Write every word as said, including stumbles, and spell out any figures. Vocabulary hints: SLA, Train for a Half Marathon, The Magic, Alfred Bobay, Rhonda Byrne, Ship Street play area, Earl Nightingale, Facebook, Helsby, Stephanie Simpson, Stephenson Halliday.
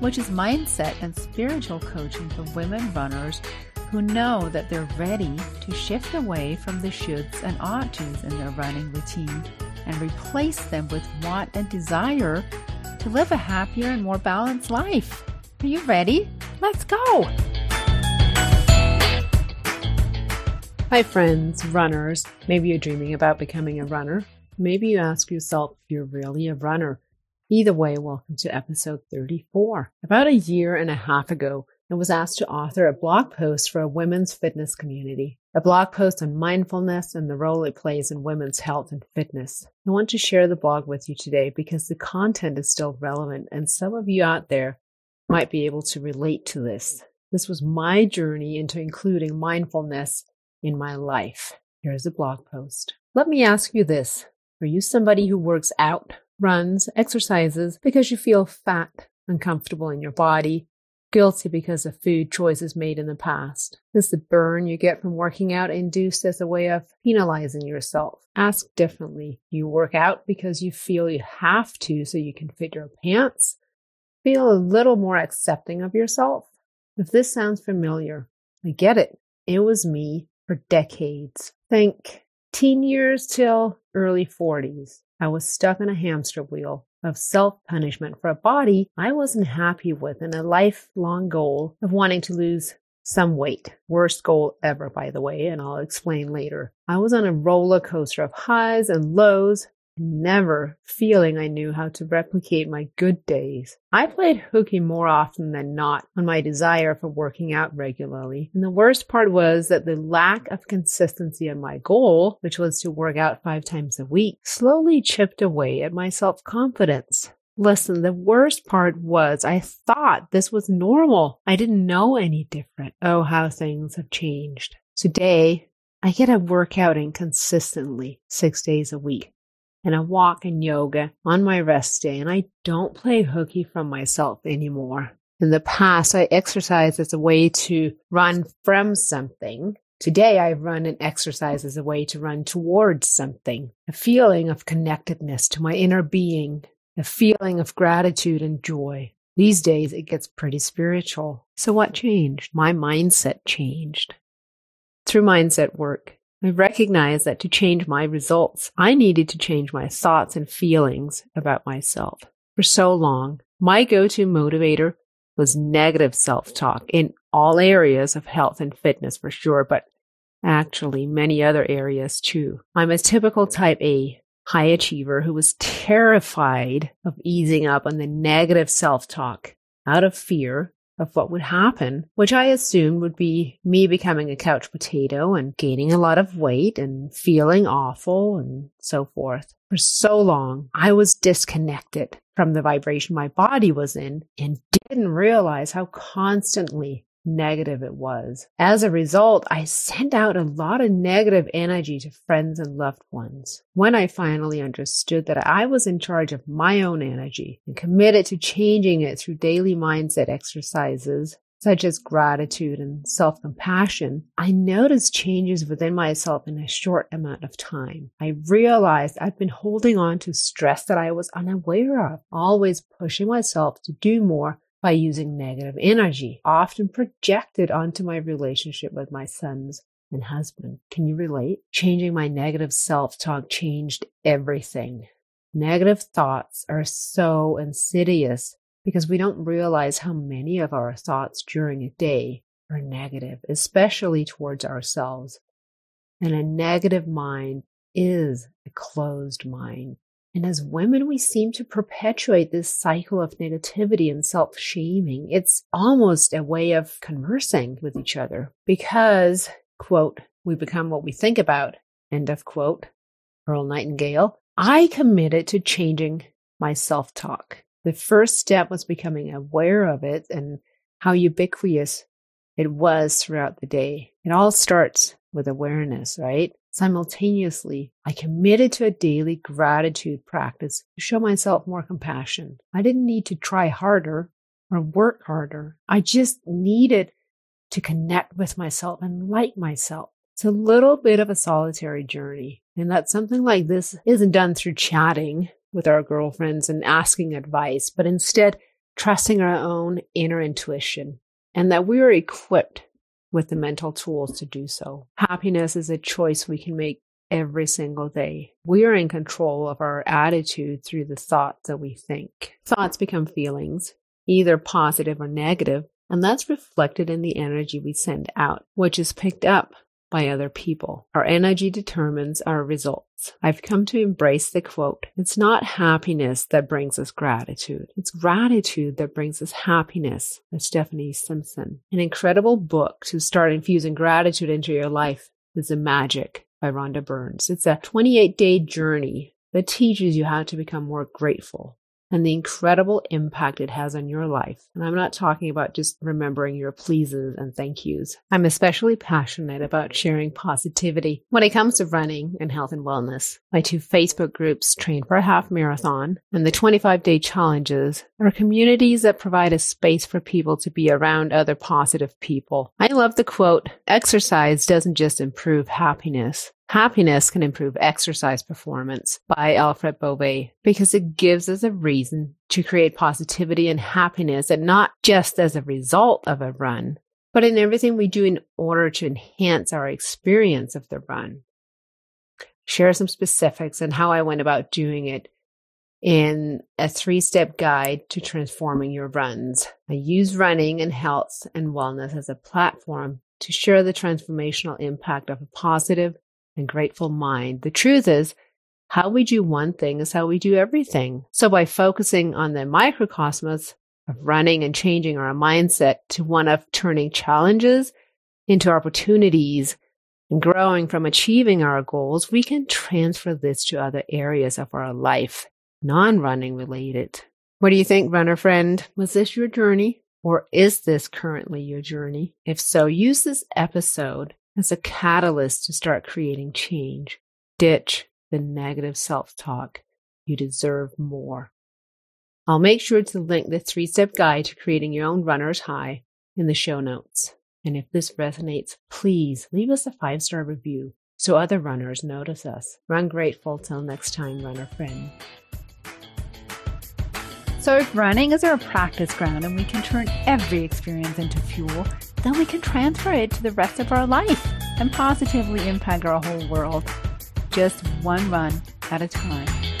which is mindset and spiritual coaching for women runners who know that they're ready to shift away from the shoulds and ought tos in their running routine and replace them with want and desire to live a happier and more balanced life. Are you ready? Let's go! Hi friends, runners. Maybe you're dreaming about becoming a runner. Maybe you ask yourself if you're really a runner. Either way, welcome to episode thirty-four. About a year and a half ago, I was asked to author a blog post for a women's fitness community, a blog post on mindfulness and the role it plays in women's health and fitness. I want to share the blog with you today because the content is still relevant and some of you out there might be able to relate to this. This was my journey into including mindfulness in my life. Here's a blog post. Let me ask you this. Are you somebody who works out, runs, exercises because you feel fat, uncomfortable in your body, guilty because of food choices made in the past? Is the burn you get from working out induced as a way of penalizing yourself? Ask differently. Do you work out because you feel you have to so you can fit your pants? Feel a little more accepting of yourself? If this sounds familiar, I get it. It was me for decades. Think teen years till early forties. I was stuck in a hamster wheel of self-punishment for a body I wasn't happy with and a lifelong goal of wanting to lose some weight. Worst goal ever, by the way, and I'll explain later. I was on a roller coaster of highs and lows, never feeling I knew how to replicate my good days. I played hooky more often than not on my desire for working out regularly. And the worst part was that the lack of consistency on my goal, which was to work out five times a week, slowly chipped away at my self-confidence. Listen, the worst part was I thought this was normal. I didn't know any different. Oh, how things have changed. Today, I get a workout in consistently six days a week. And I walk and yoga on my rest day, and I don't play hooky from myself anymore. In the past, I exercised as a way to run from something. Today, I run and exercise as a way to run towards something. A feeling of connectedness to my inner being, a feeling of gratitude and joy. These days, it gets pretty spiritual. So what changed? My mindset changed. Through mindset work, I recognized that to change my results, I needed to change my thoughts and feelings about myself. For so long, my go-to motivator was negative self-talk in all areas of health and fitness for sure, but actually many other areas too. I'm a typical type A high achiever who was terrified of easing up on the negative self-talk out of fear of what would happen, which I assumed would be me becoming a couch potato and gaining a lot of weight and feeling awful and so forth. For so long, I was disconnected from the vibration my body was in and didn't realize how constantly negative it was. As a result, I sent out a lot of negative energy to friends and loved ones. When I finally understood that I was in charge of my own energy and committed to changing it through daily mindset exercises, such as gratitude and self-compassion, I noticed changes within myself in a short amount of time. I realized I'd been holding on to stress that I was unaware of, always pushing myself to do more by using negative energy, often projected onto my relationship with my sons and husband. Can you relate? Changing my negative self-talk changed everything. Negative thoughts are so insidious because we don't realize how many of our thoughts during a day are negative, especially towards ourselves. And a negative mind is a closed mind. And as women, we seem to perpetuate this cycle of negativity and self-shaming. It's almost a way of conversing with each other because, quote, we become what we think about, end of quote, Earl Nightingale. I committed to changing my self-talk. The first step was becoming aware of it and how ubiquitous it was throughout the day. It all starts with awareness, right? Simultaneously, I committed to a daily gratitude practice to show myself more compassion. I didn't need to try harder or work harder. I just needed to connect with myself and like myself. It's a little bit of a solitary journey, and that something like this isn't done through chatting with our girlfriends and asking advice, but instead trusting our own inner intuition and that we are equipped with the mental tools to do so. Happiness is a choice we can make every single day. We are in control of our attitude through the thoughts that we think. Thoughts become feelings, either positive or negative, and that's reflected in the energy we send out, which is picked up by other people. Our energy determines our results. I've come to embrace the quote, "It's not happiness that brings us gratitude. It's gratitude that brings us happiness," by Stephanie Simpson. An incredible book to start infusing gratitude into your life is The Magic by Rhonda Byrne. It's a twenty-eight day journey that teaches you how to become more grateful and the incredible impact it has on your life. And I'm not talking about just remembering your pleases and thank yous. I'm especially passionate about sharing positivity when it comes to running and health and wellness. My two Facebook groups, Train for a Half Marathon and the twenty-five day Challenges, are communities that provide a space for people to be around other positive people. I love the quote, "Exercise doesn't just improve happiness. Happiness can improve exercise performance," by Alfred Bobay, because it gives us a reason to create positivity and happiness, and not just as a result of a run, but in everything we do in order to enhance our experience of the run. Share some specifics and how I went about doing it in a three-step guide to transforming your runs. I use running and health and wellness as a platform to share the transformational impact of a positive and grateful mind. The truth is, how we do one thing is how we do everything. So by focusing on the microcosmos of running and changing our mindset to one of turning challenges into opportunities and growing from achieving our goals, we can transfer this to other areas of our life, non-running related. What do you think, runner friend? Was this your journey? Or is this currently your journey? If so, use this episode as a catalyst to start creating change. Ditch the negative self-talk. You deserve more. I'll make sure to link the three-step guide to creating your own runner's high in the show notes. And if this resonates, please leave us a five-star review so other runners notice us. Run grateful till next time, runner friend. So if running is our practice ground and we can turn every experience into fuel, then we can transfer it to the rest of our life and positively impact our whole world, just one run at a time.